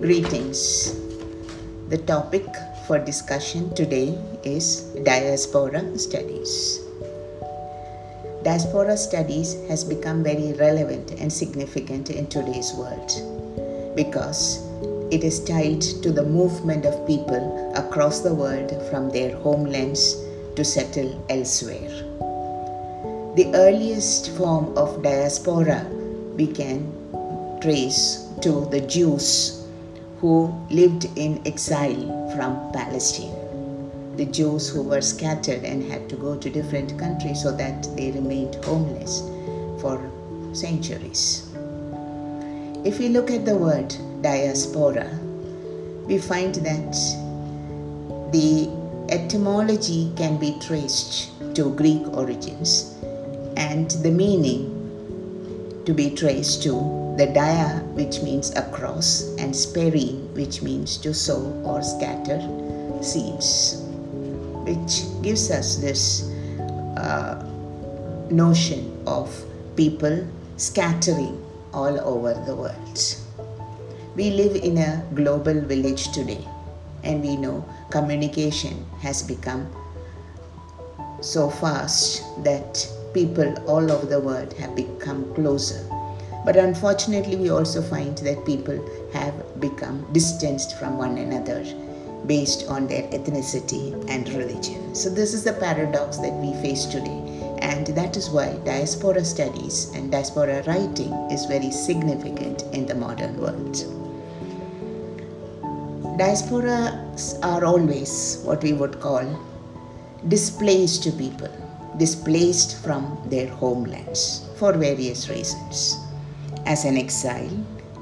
Greetings. The topic for discussion today is Diaspora Studies. Diaspora Studies has become very relevant and significant in today's world because it is tied to the movement of people across the world from their homelands to settle elsewhere. The earliest form of diaspora we can trace to the Jews who lived in exile from Palestine. The Jews who were scattered and had to go to different countries so that they remained homeless for centuries. If we look at the word diaspora, we find that the etymology can be traced to Greek origins and the meaning to be traced to the dia, which means across, and sparin, which means to sow or scatter seeds, which gives us this notion of people scattering all over the world. We live in a global village today, and we know communication has become so fast that people all over the world have become closer. But unfortunately, we also find that people have become distanced from one another based on their ethnicity and religion. So this is the paradox that we face today. And that is why diaspora studies and diaspora writing is very significant in the modern world. Diasporas are always what we would call displaced people, displaced from their homelands for various reasons. As an exile,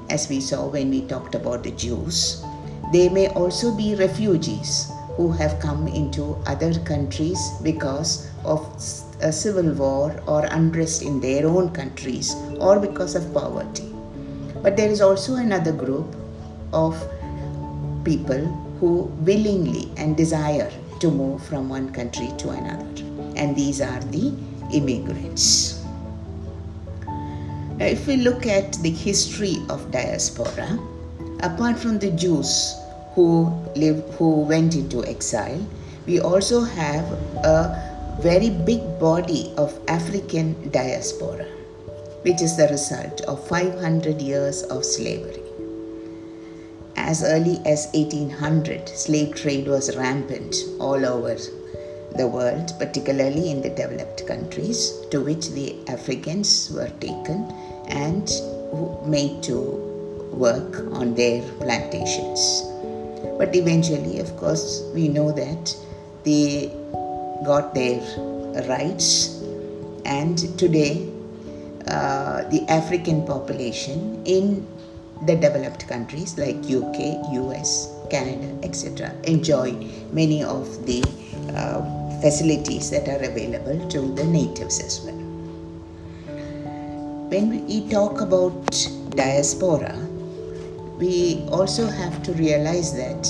as we saw when we talked about the Jews, they may also be refugees who have come into other countries because of a civil war or unrest in their own countries or because of poverty. But there is also another group of people who willingly and desire to move from one country to another. And these are the immigrants. Now, if we look at the history of diaspora, apart from the Jews who went into exile, we also have a very big body of African diaspora, which is the result of 500 years of slavery. As early as 1800, slave trade was rampant all over the world, particularly in the developed countries, to which the Africans were taken and made to work on their plantations. But eventually, of course, we know that they got their rights, and today the African population in the developed countries like UK, US, Canada, etc. enjoy many of the facilities that are available to the natives as well. When we talk about diaspora, we also have to realize that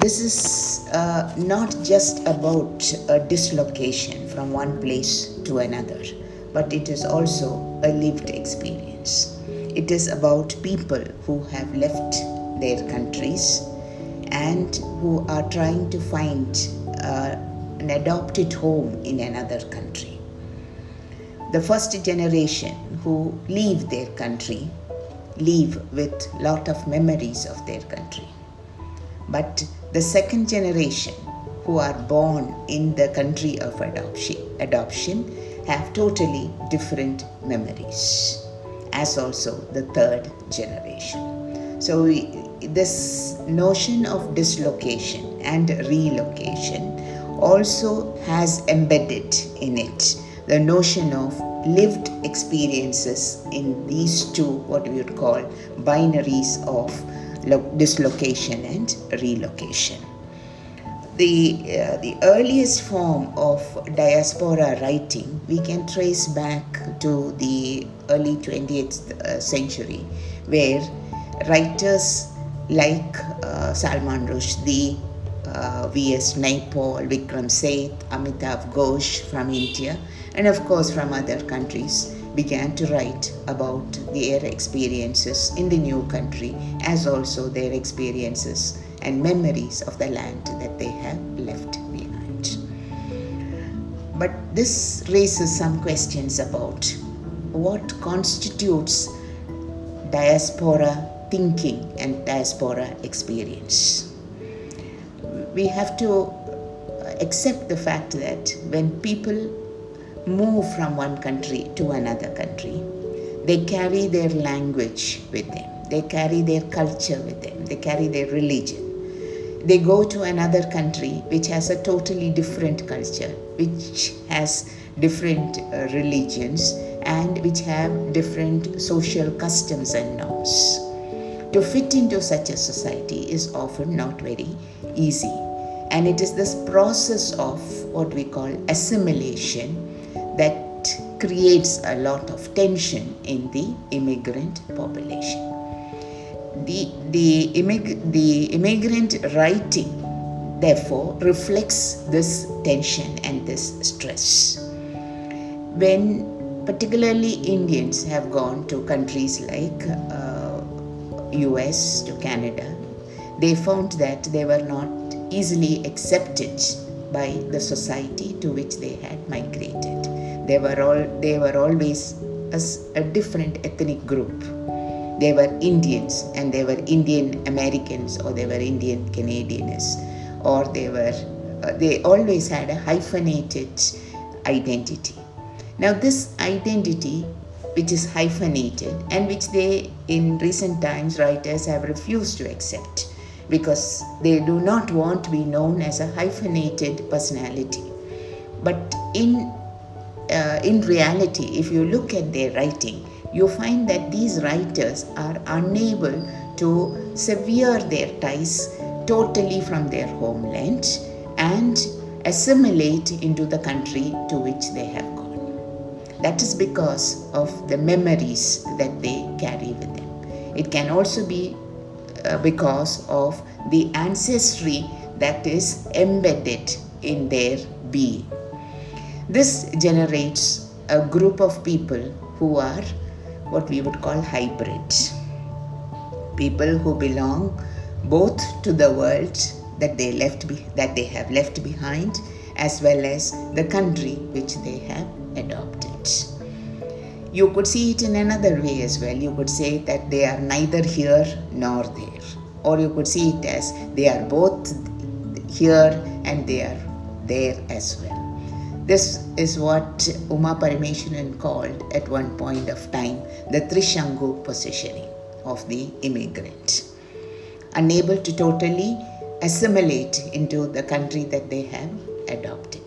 this is not just about a dislocation from one place to another, but it is also a lived experience. It is about people who have left their countries and who are trying to find an adopted home in another country. The first generation who leave their country leave with a lot of memories of their country. But the second generation who are born in the country of adoption have totally different memories, as also the third generation. So this notion of dislocation and relocation also has embedded in it the notion of lived experiences in these two, what we would call, binaries of dislocation and relocation. The earliest form of diaspora writing we can trace back to the early 20th century, where writers like Salman Rushdie, V.S. Naipaul, Vikram Seth, Amitav Ghosh from India, and of course from other countries, began to write about their experiences in the new country, as also their experiences and memories of the land that they have left behind. But this raises some questions about what constitutes diaspora thinking and diaspora experience. We have to accept the fact that when people move from one country to another country, they carry their language with them, they carry their culture with them, they carry their religion. They go to another country which has a totally different culture, which has different religions, and which have different social customs and norms. To fit into such a society is often not very easy, and it is this process of what we call assimilation that creates a lot of tension in the immigrant population. The immigrant writing therefore reflects this tension and this stress. When particularly Indians have gone to countries like US, to Canada, they found that they were not easily accepted by the society to which they had migrated. They were always a different ethnic group. They were Indians, and they were Indian Americans, or they were Indian Canadians, or they always had a hyphenated identity. Now this identity, which is hyphenated and which they, in recent times, writers have refused to accept, because they do not want to be known as a hyphenated personality. But in reality, if you look at their writing, you find that these writers are unable to sever their ties totally from their homeland and assimilate into the country to which they have gone. That is because of the memories that they carry with them. It can also be because of the ancestry that is embedded in their being. This generates a group of people who are what we would call hybrids. People who belong both to the world that they have left behind, as well as the country which they have adopted. You could see it in another way as well. You could say that they are neither here nor there. Or you could see it as they are both here and they are there as well. This is what Uma Parameswaran called at one point of time the Trishangu positioning of the immigrant. Unable to totally assimilate into the country that they have adopted.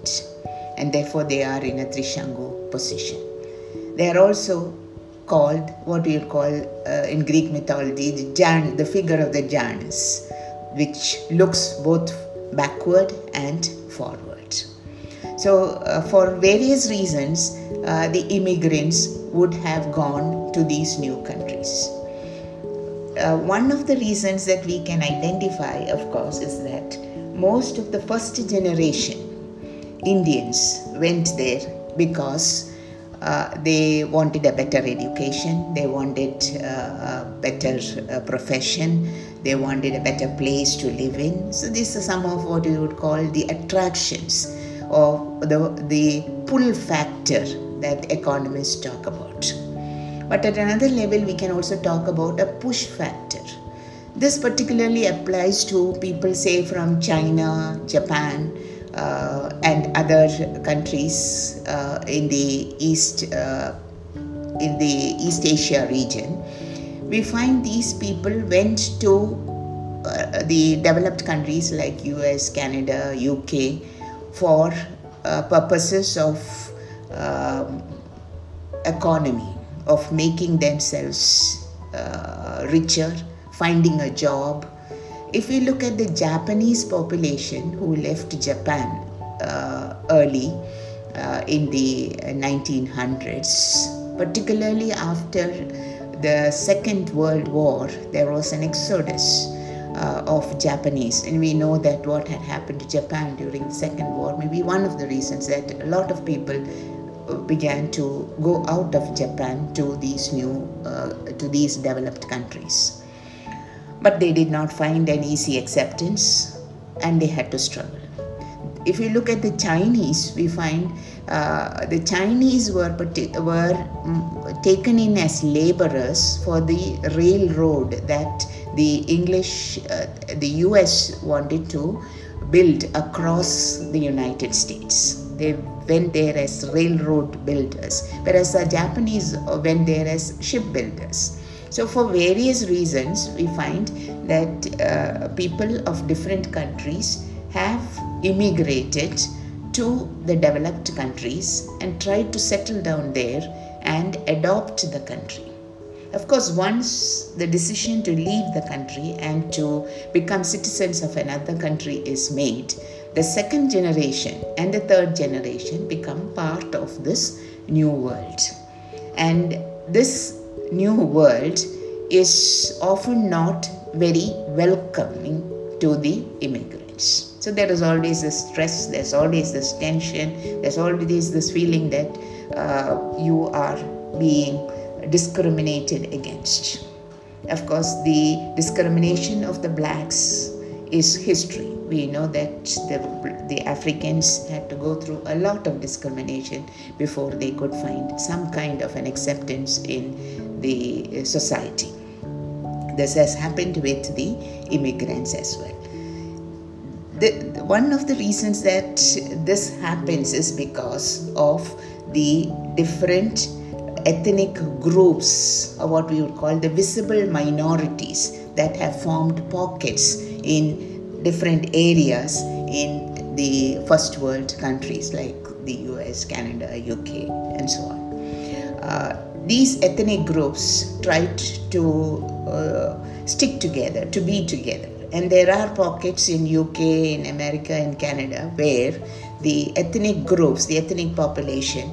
And therefore they are in a Trishangu position. They are also called what we call in Greek mythology the figure of the Janus, which looks both backward and forward. So for various reasons, the immigrants would have gone to these new countries. One of the reasons that we can identify, of course, is that most of the first generation Indians went there because they wanted a better education, they wanted a better profession, they wanted a better place to live in. So these are some of what you would call the attractions or the pull factor that economists talk about. But at another level, we can also talk about a push factor. This particularly applies to people, say, from China, Japan, and other countries in the East Asia region. We find these people went to the developed countries like US, Canada, UK for purposes of economy, of making themselves richer, finding a job. If we look at the Japanese population who left Japan early in the 1900s, particularly after the Second World War, there was an exodus of Japanese. And we know that what had happened to Japan during the Second War may be one of the reasons that a lot of people began to go out of Japan to these these developed countries. But they did not find an easy acceptance, and they had to struggle. If you look at the Chinese, we find the Chinese were taken in as laborers for the railroad that the English, the US wanted to build across the United States. They went there as railroad builders, whereas the Japanese went there as shipbuilders. So for various reasons, we find that people of different countries have immigrated to the developed countries and tried to settle down there and adopt the country. Of course, once the decision to leave the country and to become citizens of another country is made, the second generation and the third generation become part of this new world. And this new world is often not very welcoming to the immigrants. So there is always this stress, there's always this tension, there's always this feeling that you are being discriminated against. Of course, the discrimination of the blacks is history. We know that the Africans had to go through a lot of discrimination before they could find some kind of an acceptance in the society. This has happened with the immigrants as well. One of the reasons that this happens is because of the different ethnic groups, or what we would call the visible minorities, that have formed pockets in different areas in the first world countries like the US, Canada, UK, and so on. These ethnic groups tried to stick together, to be together. And there are pockets in UK, in America, in Canada, where the ethnic groups, the ethnic population,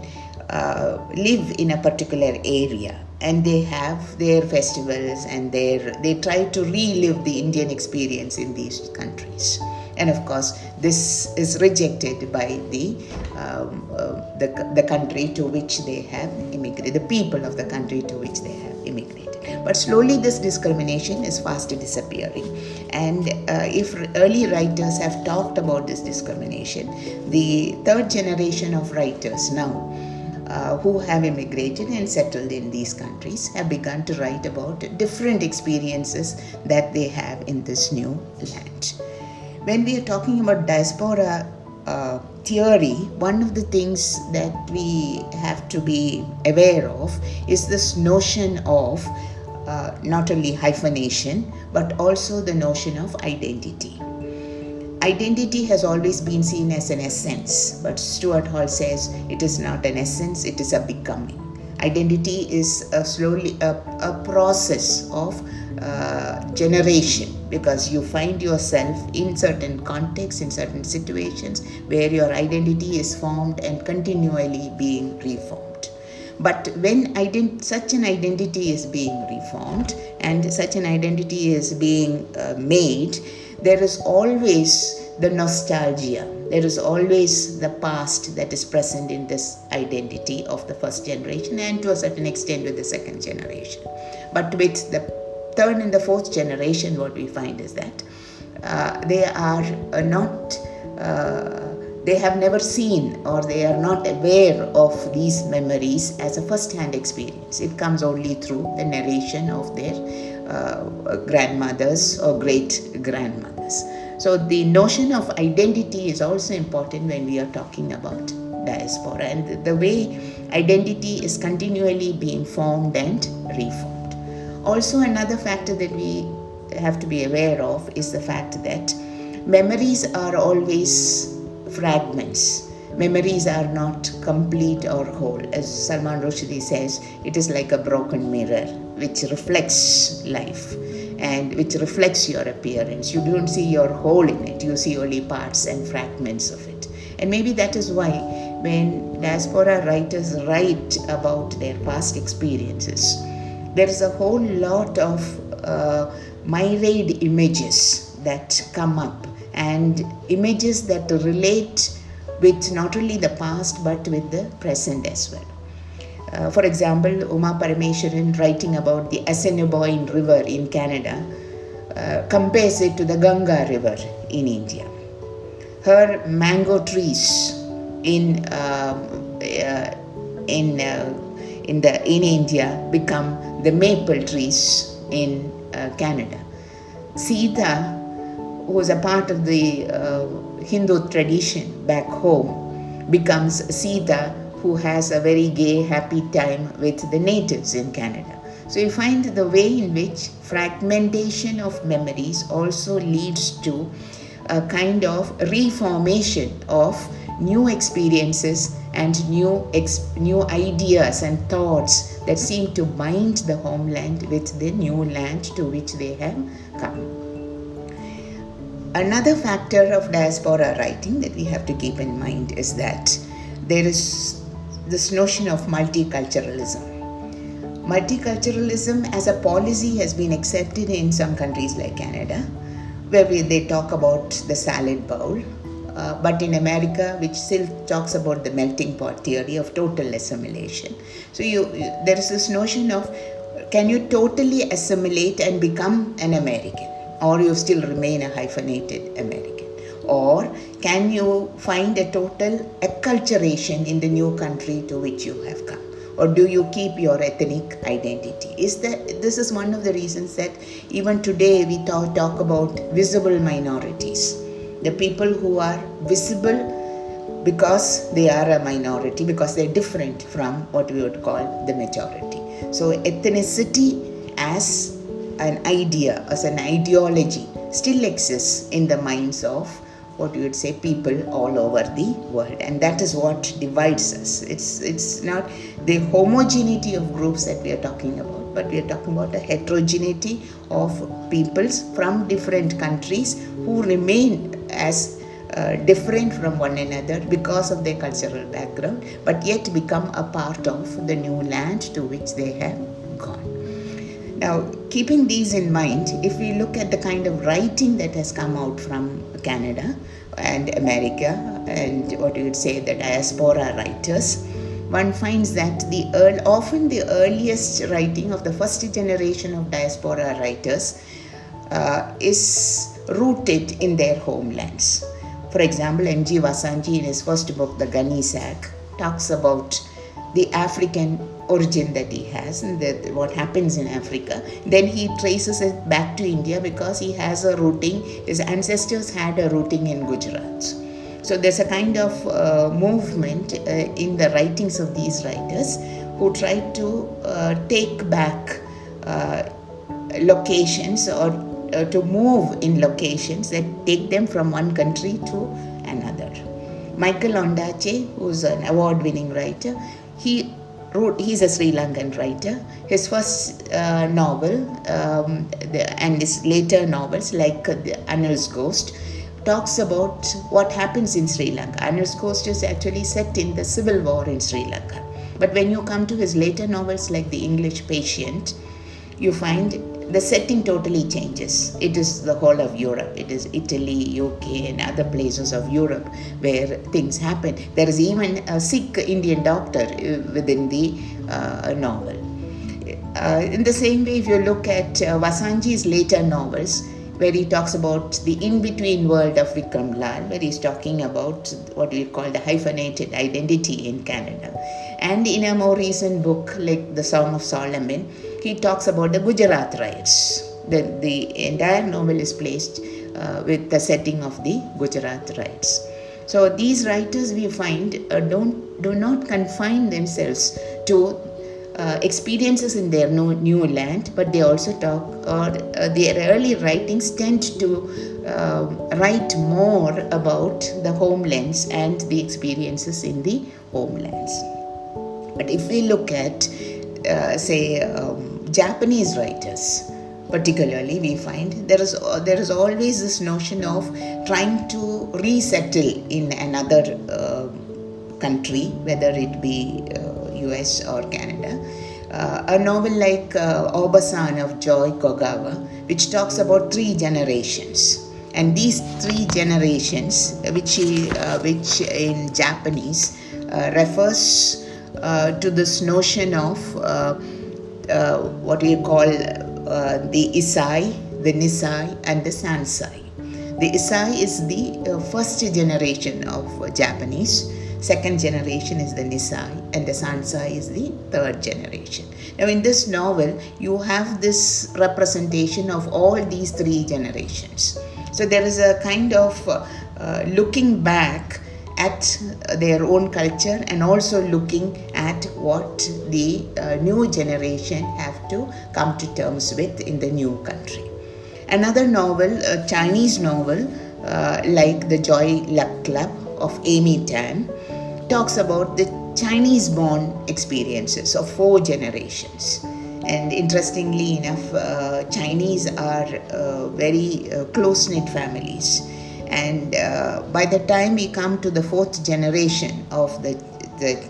live in a particular area, and they have their festivals and they try to relive the Indian experience in these countries. And of course, this is rejected by the country to which they have immigrated, the people of the country to which they have immigrated. But slowly this discrimination is fast disappearing. And if early writers have talked about this discrimination, the third generation of writers now who have immigrated and settled in these countries have begun to write about different experiences that they have in this new land. When we are talking about diaspora theory, one of the things that we have to be aware of is this notion of not only hyphenation, but also the notion of identity. Identity has always been seen as an essence, but Stuart Hall says it is not an essence, it is a becoming. Identity is a process of generation, because you find yourself in certain contexts, in certain situations where your identity is formed and continually being reformed. But when such an identity is being reformed and such an identity is being made, there is always the nostalgia. There is always the past that is present in this identity of the first generation, and to a certain extent with the second generation. But with the third and the fourth generation, what we find is that they are not, they have never seen, or they are not aware of these memories as a first-hand experience. It comes only through the narration of their grandmothers or great-grandmothers. So the notion of identity is also important when we are talking about diaspora, and the way identity is continually being formed and reformed. Also, another factor that we have to be aware of is the fact that memories are always fragments. Memories are not complete or whole. As Salman Rushdie says, it is like a broken mirror which reflects life and which reflects your appearance. You don't see your whole in it, you see only parts and fragments of it. And maybe that is why when diaspora writers write about their past experiences, there is a whole lot of myriad images that come up, and images that relate with not only the past but with the present as well. For example, Uma Parameswaran, writing about the Assiniboine River in Canada, compares it to the Ganga River in India. Her mango trees in India become the maple trees in Canada. Sita, who was a part of the Hindu tradition back home, becomes Sita, who has a very gay, happy time with the natives in Canada. So you find the way in which fragmentation of memories also leads to a kind of reformation of new experiences and new ideas and thoughts that seem to bind the homeland with the new land to which they have come. Another factor of diaspora writing that we have to keep in mind is that there is this notion of multiculturalism. Multiculturalism as a policy has been accepted in some countries like Canada, where they talk about the salad bowl, but in America, which still talks about the melting pot theory of total assimilation. So there is this notion of, can you totally assimilate and become an American, or you still remain a hyphenated American? Or can you find a total acculturation in the new country to which you have come? Or do you keep your ethnic identity? This is one of the reasons that even today we talk about visible minorities. The people who are visible because they are a minority, because they are different from what we would call the majority. So ethnicity as an idea, as an ideology, still exists in the minds of what you would say people all over the world, and that is what divides us. It's not the homogeneity of groups that we are talking about, but we are talking about a heterogeneity of peoples from different countries who remain as different from one another because of their cultural background, but yet become a part of the new land to which they have gone. Now, keeping these in mind, if we look at the kind of writing that has come out from Canada and America and what you would say the diaspora writers, one finds that often the earliest writing of the first generation of diaspora writers is rooted in their homelands. For example, M.G. Vasanji, in his first book, The Gunny Sack, talks about the African origin that he has and what happens in Africa. Then he traces it back to India because he has a rooting, his ancestors had a rooting in Gujarat. So there's a kind of movement in the writings of these writers who try to take back locations or to move in locations that take them from one country to another. Michael Ondaatje, who's an award-winning writer, he's a Sri Lankan writer. His first novel and his later novels, like Anil's Ghost, talks about what happens in Sri Lanka. Anil's Ghost is actually set in the civil war in Sri Lanka. But when you come to his later novels, like The English Patient, you find the setting totally changes. It is the whole of Europe. It is Italy, UK, and other places of Europe where things happen. There is even a sick Indian doctor within the novel. In the same way, if you look at Vasanji's later novels, where he talks about the in-between world of Vikram Lal, where he's talking about what we call the hyphenated identity in Canada. And in a more recent book like The Song of Solomon, he talks about the Gujarat riots. The entire novel is placed with the setting of the Gujarat riots. So these writers, we find, do not confine themselves to experiences in their new land, but they also talk, their early writings tend to write more about the homelands and the experiences in the homelands. But if we look at, Japanese writers, particularly, we find there is always this notion of trying to resettle in another country, whether it be US or Canada. A novel like Obasan of Joy Kogawa, which talks about three generations And these three generations, which in Japanese refers to this notion of what we call the Issai, the Nisai, and the Sansai. The Issai is the first generation of Japanese. Second generation is the Nisai, and the Sansai is the third generation. Now in this novel, you have this representation of all these three generations. So there is a kind of looking back at their own culture and also looking at what the new generation have to come to terms with in the new country. Another novel, a Chinese novel, like The Joy Luck Club of Amy Tan, talks about the Chinese-born experiences of four generations. And interestingly enough, Chinese are very close-knit families. And by the time we come to the fourth generation of the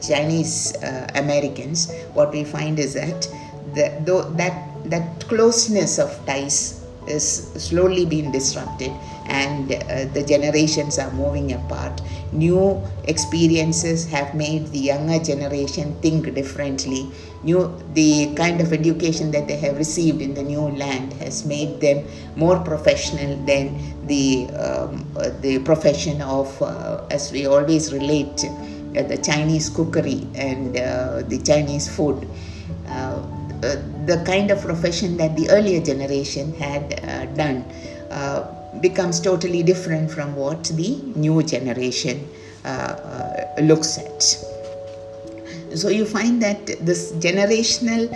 Chinese Americans, what we find is that that closeness of ties is slowly being disrupted, and the generations are moving apart. New experiences have made the younger generation think differently. The kind of education that they have received in the new land has made them more professional than the profession of, as we always relate, the Chinese cookery and the Chinese food. The kind of profession that the earlier generation had done becomes totally different from what the new generation looks at. So you find that this generational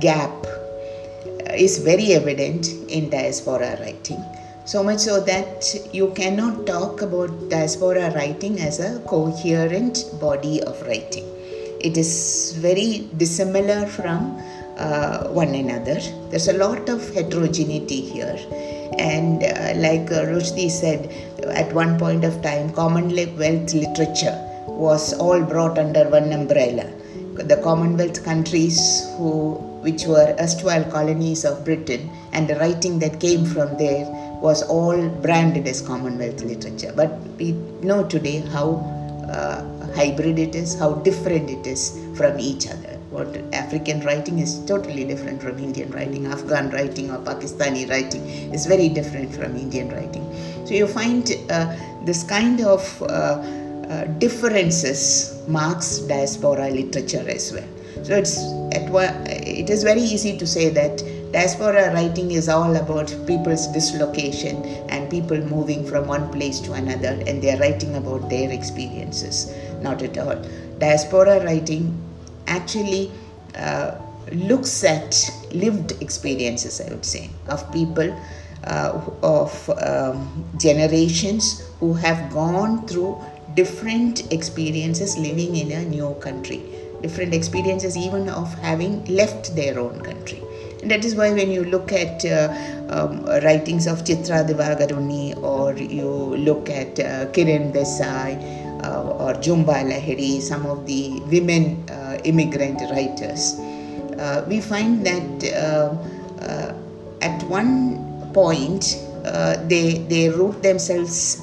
gap is very evident in diaspora writing. So much so that you cannot talk about diaspora writing as a coherent body of writing. It is very dissimilar from one another. There's a lot of heterogeneity here, and like Rushdie said, at one point of time, Commonwealth literature was all brought under one umbrella. The Commonwealth countries, which were erstwhile colonies of Britain, and the writing that came from there was all branded as Commonwealth literature. But we know today how hybrid it is, how different it is from each other. What African writing is totally different from Indian writing. Afghan writing or Pakistani writing is very different from Indian writing. So you find this kind of differences marks diaspora literature as well. So it is very easy to say that diaspora writing is all about people's dislocation and people moving from one place to another, and they are writing about their experiences. Not at all. Diaspora writing actually looks at lived experiences, I would say, of people, of generations who have gone through different experiences living in a new country, different experiences even of having left their own country. And that is why when you look at writings of Chitra Divakaruni, or you look at Kiran Desai, or Jhumpa Lahiri, some of the women immigrant writers, we find that at one point they root themselves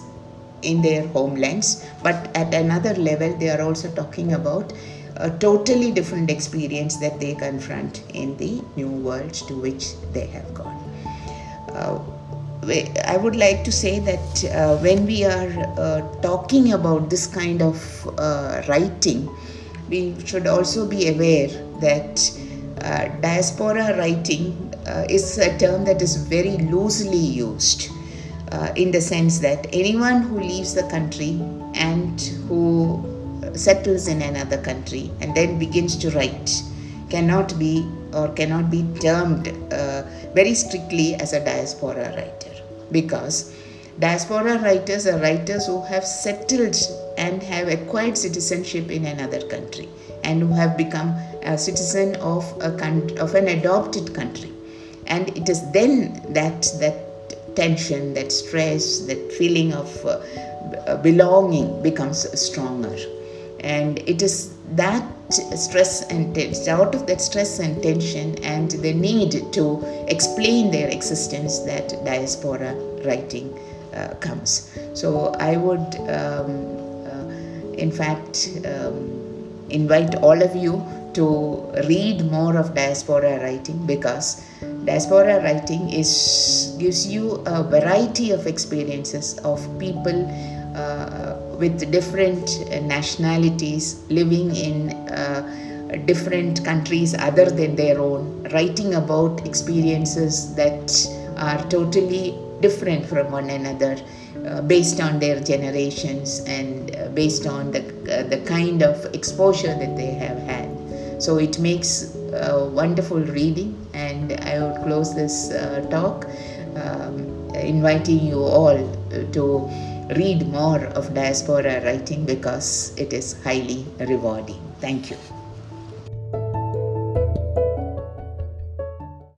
in their homelands, but at another level they are also talking about a totally different experience that they confront in the new world to which they have gone. I would like to say that when we are talking about this kind of writing, we should also be aware that diaspora writing is a term that is very loosely used, in the sense that anyone who leaves the country and who settles in another country and then begins to write cannot be termed very strictly as a diaspora writer, because diaspora writers are writers who have settled and have acquired citizenship in another country and who have become a citizen of an adopted country. And it is then that tension, that stress, that feeling of belonging becomes stronger. And it is that stress and tension, out of that stress and tension and the need to explain their existence, that diaspora writing comes. So I would in fact invite all of you to read more of diaspora writing, because diaspora writing gives you a variety of experiences of people with different nationalities living in different countries other than their own, writing about experiences that are totally different from one another, based on their generations and based on the kind of exposure that they have had. So it makes wonderful reading, and I will close this talk inviting you all to read more of diaspora writing, because it is highly rewarding. Thank you.